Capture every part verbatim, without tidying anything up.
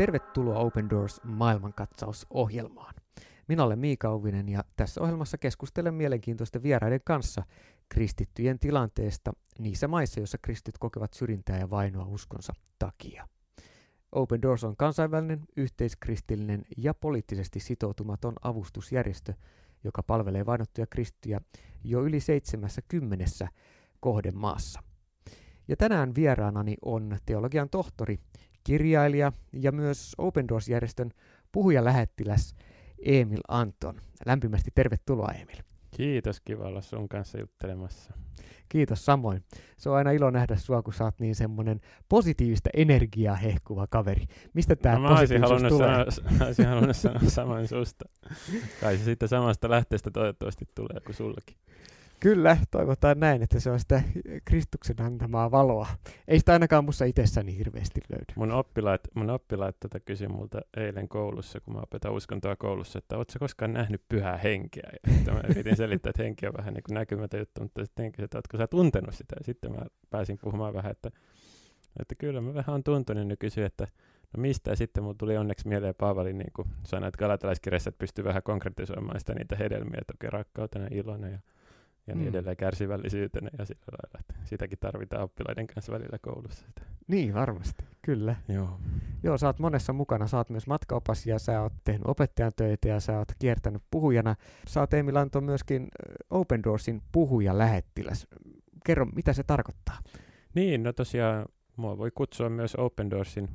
Tervetuloa Open Doors maailmankatsausohjelmaan. Minä olen Miika Auvinen ja tässä ohjelmassa keskustelen mielenkiintoisten vieraiden kanssa kristittyjen tilanteesta niissä maissa, joissa kristit kokevat syrjintää ja vainoa uskonsa takia. Open Doors on kansainvälinen, yhteiskristillinen ja poliittisesti sitoutumaton avustusjärjestö, joka palvelee vainottuja kristittyjä jo yli seitsemässäkymmenessä kohdemaassa. Ja tänään vieraanani on teologian tohtori, kirjailija ja myös Open Doors-järjestön puhujalähettiläs Emil Anton. Lämpimästi tervetuloa, Emil. Kiitos, kiva olla sun kanssa juttelemassa. Kiitos samoin. Se on aina ilo nähdä sua, kun sä oot niin semmoinen positiivista energiaa hehkuva kaveri. Mistä tää no, positiivisuus tulee? Mä olisin halunnut sanoa saman susta. Kai se sitten samasta lähteestä toivottavasti tulee kuin sullakin. Kyllä, toivotaan näin, että se on sitä Kristuksen antamaa valoa. Ei sitä ainakaan musta itsessäni hirveästi löydy. Mun oppilaat, mun oppilaat tätä kysyi multa eilen koulussa, kun mä opetan uskontoa koulussa, että ootko sä koskaan nähnyt pyhää henkeä? Ja mä yritin selittää, että henki on vähän niin kuin näkymätön juttu, mutta sitten kysyt, että ootko sä tuntenut sitä? Ja sitten mä pääsin puhumaan vähän, että, että kyllä mä vähän on tuntunut, niin kysyin, että no mistä? Ja sitten mulla tuli onneksi mieleen Paavali niin kuin sanoi, että galatalaiskirjassa pystyy vähän konkretisoimaan sitä niitä hedelmiä, että oikein rakkautena, ilona ja ja niin edelleen kärsivällisyytenä ja sillä lailla. Sitäkin tarvitaan oppilaiden kanssa välillä koulussa. Niin, varmasti. Kyllä. Joo. Joo, sä oot monessa mukana. Sä oot myös matkaopas ja sä oot tehnyt opettajan töitä ja sä oot kiertänyt puhujana. Sä oot Emil Anton myöskin Open Doorsin puhujalähettiläs. Kerro, mitä se tarkoittaa? Niin, no tosiaan mua voi kutsua myös Open Doorsin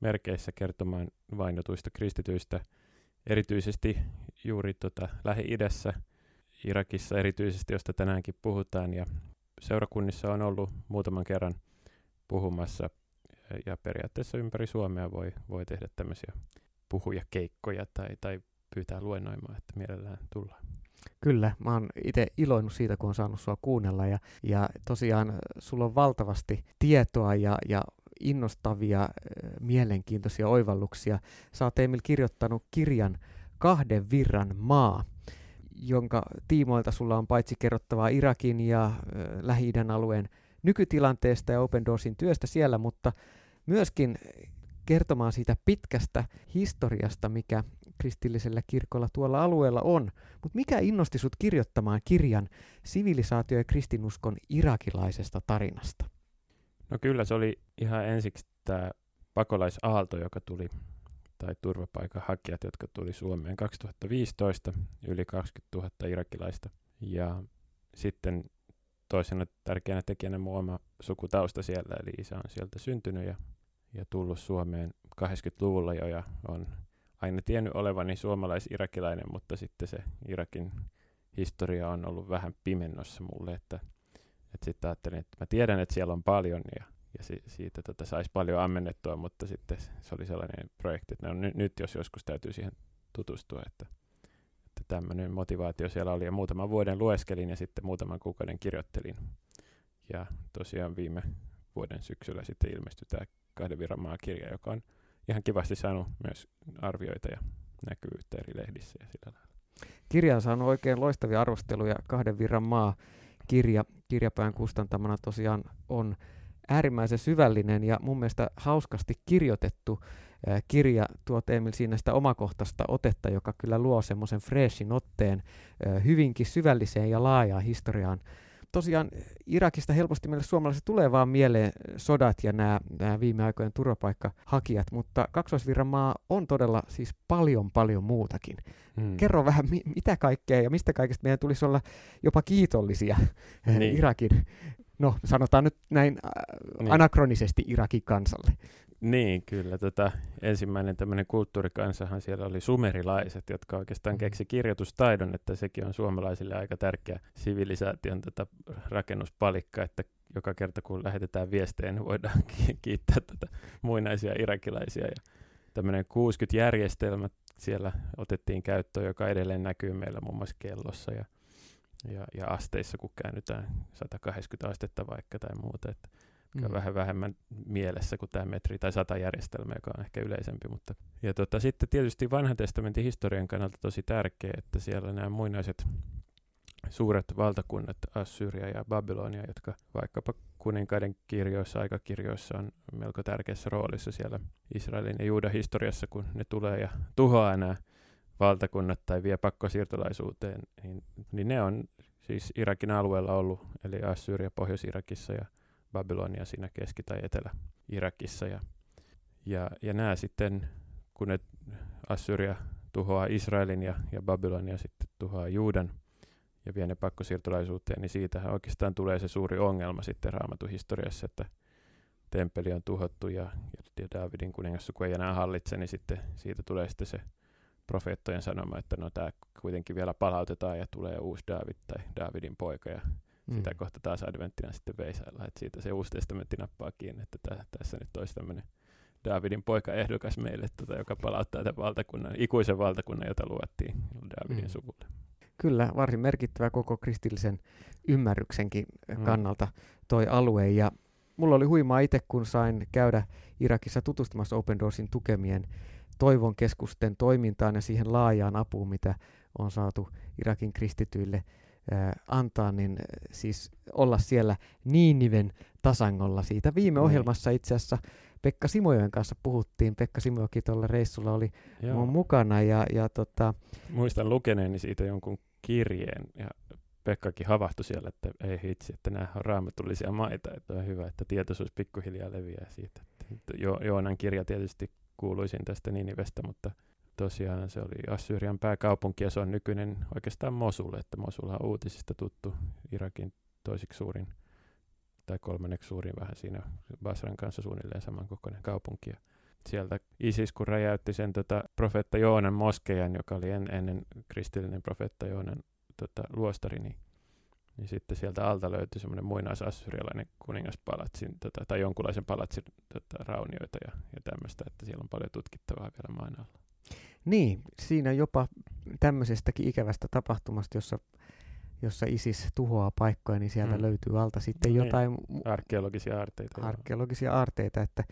merkeissä kertomaan vainotuista kristityistä, erityisesti juuri tota Lähi-idässä. Irakissa erityisesti, josta tänäänkin puhutaan, ja seurakunnissa on ollut muutaman kerran puhumassa, ja periaatteessa ympäri Suomea voi, voi tehdä tämmöisiä puhujakeikkoja tai, tai pyytää luennoimaan, että mielellään tullaan. Kyllä, mä oon itse iloinut siitä, kun on saanut sua kuunnella, ja, ja tosiaan sulla on valtavasti tietoa ja, ja innostavia, mielenkiintoisia oivalluksia. Sä oot Emil kirjoittanut kirjan Kahden virran maa, jonka tiimoilta sulla on paitsi kerrottavaa Irakin ja äh, Lähi-idän alueen nykytilanteesta ja Open Doorsin työstä siellä, mutta myöskin kertomaan siitä pitkästä historiasta, mikä kristillisellä kirkolla tuolla alueella on. Mutta mikä innosti sut kirjoittamaan kirjan sivilisaatio- ja kristinuskon irakilaisesta tarinasta? No kyllä se oli ihan ensiksi tämä pakolaisaalto, joka tuli tai turvapaikanhakijat, jotka tuli Suomeen kaksituhattaviisitoista, yli kaksikymmentätuhatta irakilaista. Ja sitten toisena tärkeänä tekijänä mun oma sukutausta siellä, eli isä on sieltä syntynyt ja, ja tullut Suomeen kahdeksankymmentäluvulla jo, ja on aina tiennyt olevani suomalais-irakilainen, mutta sitten se Irakin historia on ollut vähän pimennossa mulle, että, että sitten ajattelin, että mä tiedän, että siellä on paljon, ja Ja si- siitä tota, saisi paljon ammennettua, mutta sitten se oli sellainen projekti, että no, n- nyt jos joskus täytyy siihen tutustua, että, että tämmöinen motivaatio siellä oli. Ja muutaman vuoden lueskelin ja sitten muutaman kuukauden kirjoittelin. Ja tosiaan viime vuoden syksyllä sitten ilmestyi tämä Kahden virran maa -kirja, joka on ihan kivasti saanut myös arvioita ja näkyvyyttä eri lehdissä ja sillä lailla. Kirja on saanut oikein loistavia arvosteluja. Kahden virran maa -kirja Kirjapain kustantamana tosiaan on äärimmäisen syvällinen ja mun mielestä hauskasti kirjoitettu ää, kirja. Tuot Emil siinä sitä omakohtaista otetta, joka kyllä luo semmoisen freshin otteen ää, hyvinkin syvälliseen ja laajaan historiaan. Tosiaan Irakista helposti meille suomalaiset tulee vaan mieleen sodat ja nämä viime aikojen turvapaikkahakijat, mutta kaksoisvirran maa on todella siis paljon paljon muutakin. Hmm. Kerro vähän mi- mitä kaikkea ja mistä kaikesta meidän tulisi olla jopa kiitollisia niin Irakin. No, sanotaan nyt näin niin anakronisesti Irakin kansalle. Niin, kyllä. Tota, ensimmäinen tämmöinen kulttuurikansahan siellä oli sumerilaiset, jotka oikeastaan keksi kirjoitustaidon, että sekin on suomalaisille aika tärkeä sivilisaation tota, rakennuspalikka, että joka kerta kun lähetetään viestejä, niin voidaan kiittää tota, muinaisia irakilaisia. Ja tämmöinen kuusikymmentä järjestelmä siellä otettiin käyttöön, joka edelleen näkyy meillä muun muassa kellossa ja Ja, ja asteissa, kun käännytään sata kahdeksankymmentä astetta vaikka tai muuta, että mm. vähän vähemmän mielessä kuin tämä metri tai sata järjestelmä, joka on ehkä yleisempi. Mutta. Ja tota, sitten tietysti vanhan testamentin historian kannalta tosi tärkeä, että siellä nämä muinaiset suuret valtakunnat, Assyria ja Babylonia, jotka vaikkapa kuninkaiden kirjoissa, aikakirjoissa on melko tärkeässä roolissa siellä Israelin ja Juudan historiassa, kun ne tulee ja tuhoaa nämä valtakunnat tai vie pakkosiirtolaisuuteen, niin, niin ne on siis Irakin alueella ollut, eli Assyria Pohjois-Irakissa ja Babylonia siinä Keski- tai Etelä-Irakissa. Ja, ja, ja nämä sitten, kun ne Assyria tuhoaa Israelin ja, ja Babylonia sitten tuhoaa Juudan ja vie ne pakkosiirtolaisuuteen, niin siitähän oikeastaan tulee se suuri ongelma sitten Raamatun historiassa, että temppeli on tuhottu ja, ja Daavidin kuningassuku ei enää hallitse, niin sitten siitä tulee sitten se profeettojen sanoma, että no tämä kuitenkin vielä palautetaan ja tulee uusi Daavid tai Daavidin poika ja mm. sitä kohta taas adventtina sitten veisaillaan, että siitä se Uusi testamentti nappaa kiinni, että tä, tässä nyt olisi tämmöinen Daavidin poika ehdokas meille, tota, joka palauttaa tämän valtakunnan, ikuisen valtakunnan, jota luvattiin Daavidin mm. suvulle. Kyllä, varsin merkittävä koko kristillisen ymmärryksenkin mm. kannalta toi alue. Ja mulla oli huimaa itse, kun sain käydä Irakissa tutustumassa Open Doorsin tukemien Toivon keskusten toimintaan ja siihen laajaan apuun, mitä on saatu Irakin kristityille ää, antaa, niin siis olla siellä Niiniven tasangolla. Siitä viime mm. ohjelmassa itse asiassa Pekka Simojoen kanssa puhuttiin. Pekka Simojoki tuolla reissulla oli Joo. mun mukana. Ja, ja tota... Muistan lukeneeni siitä jonkun kirjeen, ja Pekkakin havahtui siellä, että ei hitsi, että nämä on raamatullisia maita, että on hyvä, että tietoisuus pikkuhiljaa leviää siitä. Jo- Joonan kirja tietysti kuuluisin tästä Niinivestä, mutta tosiaan se oli Assyrian pääkaupunki, ja se on nykyinen oikeastaan Mosul, että Mosulhan on uutisista tuttu Irakin toiseksi suurin tai kolmanneksi suurin, vähän siinä Basran kanssa suunnilleen samankokoinen kaupunki. Ja sieltä Isis, kun räjäytti sen tota, profeetta Joonan moskejan, joka oli en, ennen kristillinen profeetta Joonan tota, luostari, niin, niin sitten sieltä alta löytyi semmoinen muinais-assyrialainen kuningaspalatsin tota, tai jonkunlaisen palatsin tota, raunioita ja, ja tämmöistä, että siellä on paljon tutkittavaa vielä maan alla. Niin, siinä jopa tämmöisestäkin ikävästä tapahtumasta, jossa jossa Isis tuhoaa paikkoja, niin sieltä mm. löytyy alta sitten no, jotain arkeologisia aarteita. Arkeologisia aarteita, että,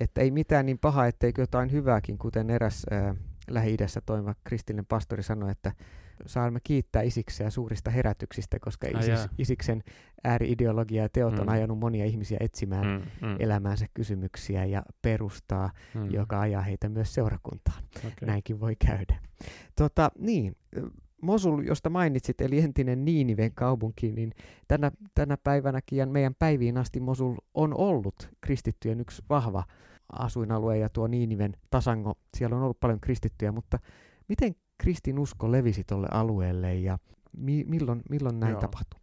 että ei mitään niin pahaa, etteikö jotain hyvääkin, kuten eräs äh, Lähi-idässä toimiva kristillinen pastori sanoi, että saamme kiittää Isikseä suurista herätyksistä, koska ah, Isis, Isiksen ääri-ideologia ja teot mm. on ajanut monia ihmisiä etsimään mm, mm. elämäänsä kysymyksiä ja perustaa, mm. joka ajaa heitä myös seurakuntaan. Okay. Näinkin voi käydä. Tota, niin... Mosul, josta mainitsit, eli entinen Niiniven kaupunki, niin tänä, tänä päivänäkin ja meidän päiviin asti Mosul on ollut kristittyjen yksi vahva asuinalue, ja tuo Niiniven tasango, siellä on ollut paljon kristittyjä, mutta miten kristinusko levisi tuolle alueelle ja mi- milloin, milloin näin Joo. tapahtui?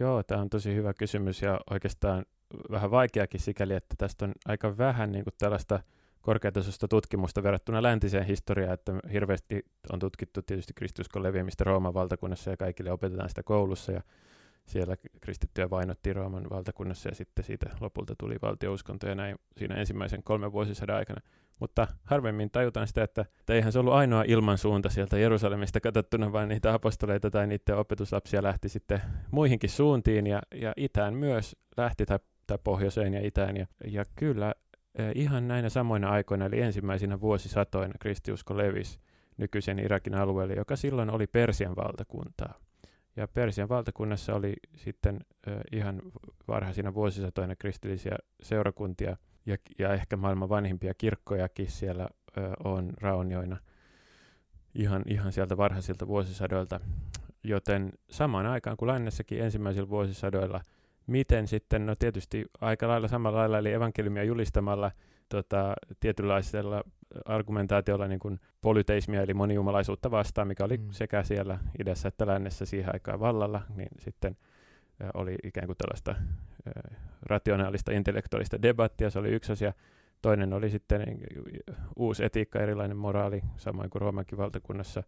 Joo, tämä on tosi hyvä kysymys ja oikeastaan vähän vaikeakin sikäli, että tästä on aika vähän niin kuin tällaista korkeatasoista tutkimusta verrattuna läntiseen historiaan, että hirveästi on tutkittu tietysti kristinuskon leviämistä Rooman valtakunnassa ja kaikille opetetaan sitä koulussa ja siellä kristittyä vainottiin Rooman valtakunnassa ja sitten siitä lopulta tuli valtiouskonto ja näin siinä ensimmäisen kolmen vuosisadan aikana. Mutta harvemmin tajutaan sitä, että, että eihän se ollut ainoa ilmansuunta sieltä Jerusalemista katsottuna, vaan niitä apostoleita tai niiden opetuslapsia lähti sitten muihinkin suuntiin ja, ja itään myös lähti tai, tai pohjoiseen ja itään ja, ja kyllä ihan näinä samoina aikoina, eli ensimmäisinä vuosisatoina, kristiusko levisi nykyisen Irakin alueelle, joka silloin oli Persian valtakuntaa. Ja Persian valtakunnassa oli sitten äh, ihan varhaisina vuosisatoina kristillisiä seurakuntia ja, ja ehkä maailman vanhimpia kirkkojakin siellä äh, on raunioina ihan, ihan sieltä varhaisilta vuosisadoilta. Joten samaan aikaan kuin lännessäkin ensimmäisillä vuosisadoilla, miten sitten, no tietysti aika lailla samalla lailla, eli evankeliumia julistamalla tota, tietynlaisella argumentaatiolla niin kuin polyteismia, eli monijumalaisuutta vastaan, mikä oli mm. sekä siellä idässä että lännessä siihen aikaan vallalla, niin sitten ä, oli ikään kuin tällaista ä, rationaalista, intellektuaalista debattia, se oli yksi asia. Toinen oli sitten uusi etiikka, erilainen moraali, samoin kuin Roomankin valtakunnassa.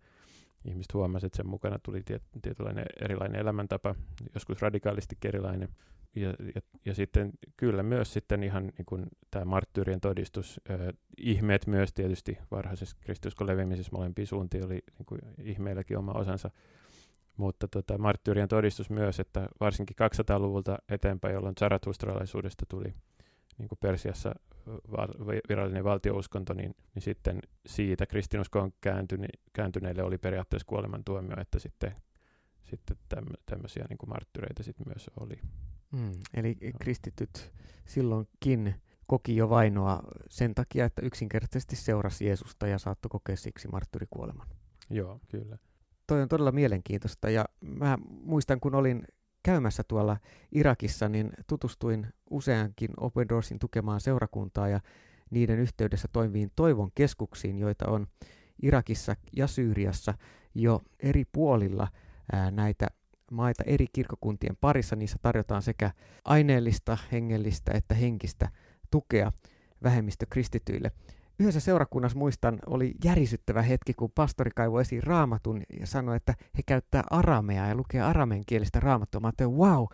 Ihmiset huomasivat, että sen mukana tuli tiet, tietynlainen erilainen elämäntapa, joskus radikaalisti erilainen. Ja, ja, ja sitten kyllä myös sitten ihan niin kuin tämä marttyyrien todistus, ö, ihmeet myös tietysti varhaisessa kristinuskon leviämisessä molempiin suuntiin oli niin kuin ihmeilläkin oma osansa. Mutta tota, marttyyrien todistus myös, että varsinkin kaksisataaluvulta eteenpäin, jolloin zarathustralaisuudesta tuli niin kuin Persiassa virallinen valtiouskonto, niin, niin sitten siitä kristinuskoon kääntyneille oli periaatteessa kuolemantuomio, että sitten sitten tämmöisiä niin kuin marttyreitä sitten myös oli. Mm, eli kristityt silloinkin koki jo vainoa sen takia, että yksinkertaisesti seurasi Jeesusta ja saattoi kokea siksi marttyrikuoleman. Joo, kyllä. Toi on todella mielenkiintoista, ja mä muistan, kun olin käymässä tuolla Irakissa, niin tutustuin useankin Open Doorsin tukemaan seurakuntaa ja niiden yhteydessä toimiviin Toivon keskuksiin, joita on Irakissa ja Syyriassa jo eri puolilla ää, näitä maita eri kirkkokuntien parissa. Niissä tarjotaan sekä aineellista, hengellistä että henkistä tukea vähemmistökristityille. Yhdessä seurakunnassa, muistan, oli järisyttävä hetki, kun pastori kaivoi esiin raamatun ja sanoi, että he käyttää arameaa ja lukee arameankielistä raamattua. Mä ajattelin, wow,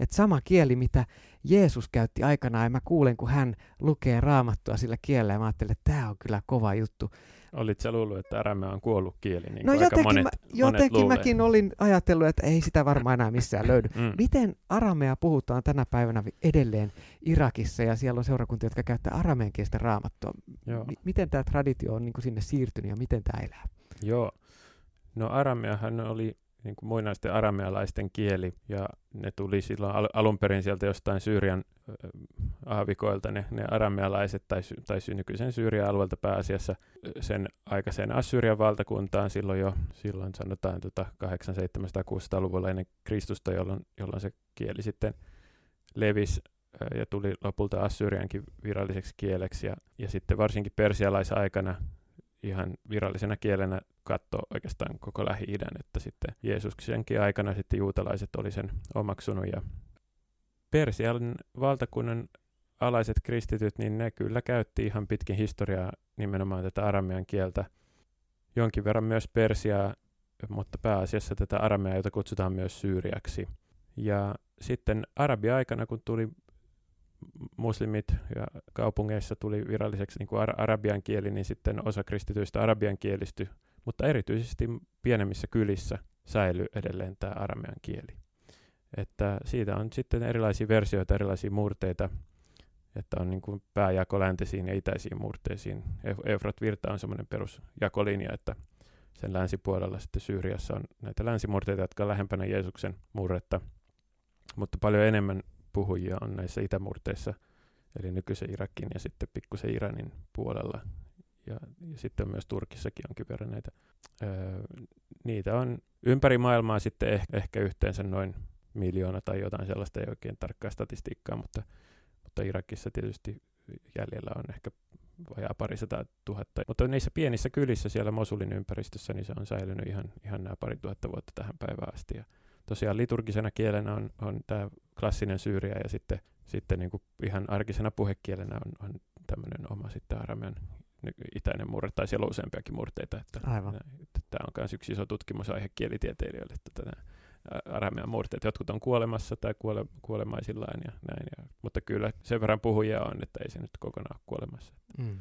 että sama kieli, mitä Jeesus käytti aikanaan, ja mä kuulen, kun hän lukee raamattua sillä kielellä, ja mä ajattelin, että tää on kyllä kova juttu. Olit sä luullut, että aramea on kuollut kieli, niin no jotenkin, monet, mä, jotenkin monet mäkin olin ajatellut, että ei sitä varmaan enää missään löydy. Mm. Miten aramea puhutaan tänä päivänä edelleen Irakissa, ja siellä on seurakuntia, jotka käyttää arameankielistä raamattua. M- miten tämä traditio on niin kuin sinne siirtynyt, ja miten tämä elää? Joo, no arameahan oli niin kuin muinaisten aramealaisten kieli, ja ne tuli silloin al- alun perin sieltä jostain Syyrian äh, aavikoilta ne, ne aramealaiset, tai, sy- tai sy- nykyisen Syyrian alueelta pääasiassa sen aikaiseen Assyrian valtakuntaan, silloin jo silloin sanotaan tota kahdeksansataa seitsemänsataa kuusisataa luvulla ennen Kristusta, jolloin, jolloin se kieli sitten levisi äh, ja tuli lopulta Assyriankin viralliseksi kieleksi, ja, ja sitten varsinkin persialaisaikana ihan virallisena kielenä katsoo oikeastaan koko Lähi-idän, että sitten Jeesuksenkin aikana sitten juutalaiset oli sen omaksunut, ja Persian valtakunnan alaiset kristityt, niin ne kyllä käytti ihan pitkin historiaa nimenomaan tätä aramean kieltä, jonkin verran myös persiaa, mutta pääasiassa tätä arameaa, jota kutsutaan myös syyriaksi. Ja sitten arabiaikana, kun tuli muslimit ja kaupungeissa tuli viralliseksi niin kuin arabian kieli, niin sitten osa kristityistä arabian kielistyi, mutta erityisesti pienemmissä kylissä säilyi edelleen tämä aramean kieli. Että siitä on sitten erilaisia versioita, erilaisia murteita, että on niin kuin pääjako läntisiin ja itäisiin murteisiin. Eufrat-virta on semmoinen perusjakolinja, että sen länsipuolella sitten Syyriassa on näitä länsimurteita, jotka on lähempänä Jeesuksen murretta, mutta paljon enemmän puhujia on näissä itämurteissa, eli nykyisen Irakin ja sitten pikkusen Iranin puolella. Ja, ja sitten myös Turkissakin onkin verran näitä. Öö, niitä on ympäri maailmaa sitten ehkä, ehkä yhteensä noin miljoona tai jotain sellaista, ei oikein tarkkaa statistiikkaa, mutta, mutta Irakissa tietysti jäljellä on ehkä vajaa parisataa tuhatta. Mutta niissä pienissä kylissä siellä Mosulin ympäristössä, niin se on säilynyt ihan, ihan nämä pari tuhatta vuotta tähän päivään asti. Ja tosiaan liturgisena kielenä on, on tämä klassinen syyriä, ja sitten, sitten niin kuin ihan arkisena puhekielenä on, on tämmöinen oma sitten aramean itäinen murre, tai siellä on useampiakin murteita. Että aivan. Tämä on myös yksi iso tutkimusaihe kielitieteilijöille, että nämä aramean murteet, jotkut on kuolemassa tai kuole, kuolemaisillaan ja näin. Ja, mutta kyllä sen verran puhujia on, että ei se nyt kokonaan ole kuolemassa. Mm.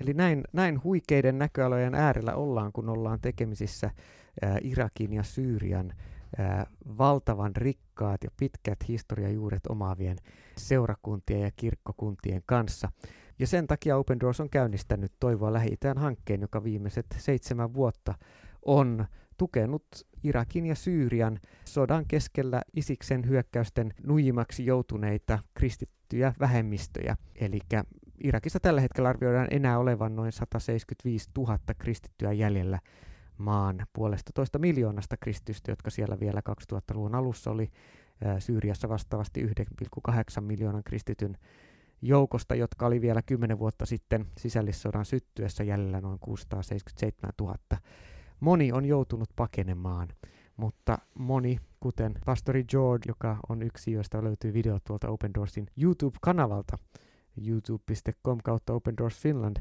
Eli näin, näin huikeiden näköalojen äärellä ollaan, kun ollaan tekemisissä äh, Irakin ja Syyrian Ää, valtavan rikkaat ja pitkät historiajuuret omaavien seurakuntien ja kirkkokuntien kanssa. Ja sen takia Open Doors on käynnistänyt Toivoa Lähi-itään hankkeen, joka viimeiset seitsemän vuotta on tukenut Irakin ja Syyrian sodan keskellä Isiksen hyökkäysten nuijimaksi joutuneita kristittyjä vähemmistöjä. Eli Irakissa tällä hetkellä arvioidaan enää olevan noin sata seitsemänkymmentäviisituhatta kristittyä jäljellä maan puolesta toista miljoonasta kristitystä, jotka siellä vielä kaksituhattaluvun alussa oli ää, Syyriassa vastaavasti yhden pilkku kahdeksan miljoonan kristityn joukosta, jotka oli vielä kymmenen vuotta sitten sisällissodan syttyessä jäljellä noin kuusisataaseitsemänkymmentäseitsemäntuhatta. Moni on joutunut pakenemaan, mutta moni, kuten pastori George, joka on yksi, josta löytyy video tuolta Open Doorsin YouTube-kanavalta, youtube piste com kautta Open Doors Finland,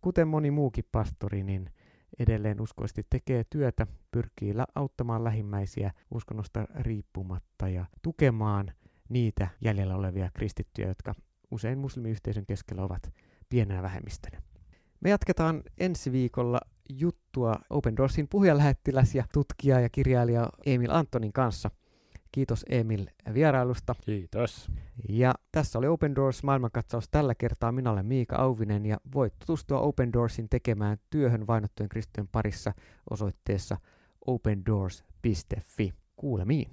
kuten moni muukin pastori, niin edelleen uskoisesti tekee työtä, pyrkii auttamaan lähimmäisiä uskonnosta riippumatta ja tukemaan niitä jäljellä olevia kristittyjä, jotka usein muslimiyhteisön keskellä ovat pienenä vähemmistönä. Me jatketaan ensi viikolla juttua Open Doorsin puhujalähettiläs ja tutkija ja kirjailija Emil Antonin kanssa. Kiitos Emil vierailusta. Kiitos. Ja tässä oli Open Doors maailmankatsaus tällä kertaa. Minä olen Miika Auvinen ja voit tutustua Open Doorsin tekemään työhön vainottujen kristittyjen parissa osoitteessa opendoors piste fi. Kuulemiin.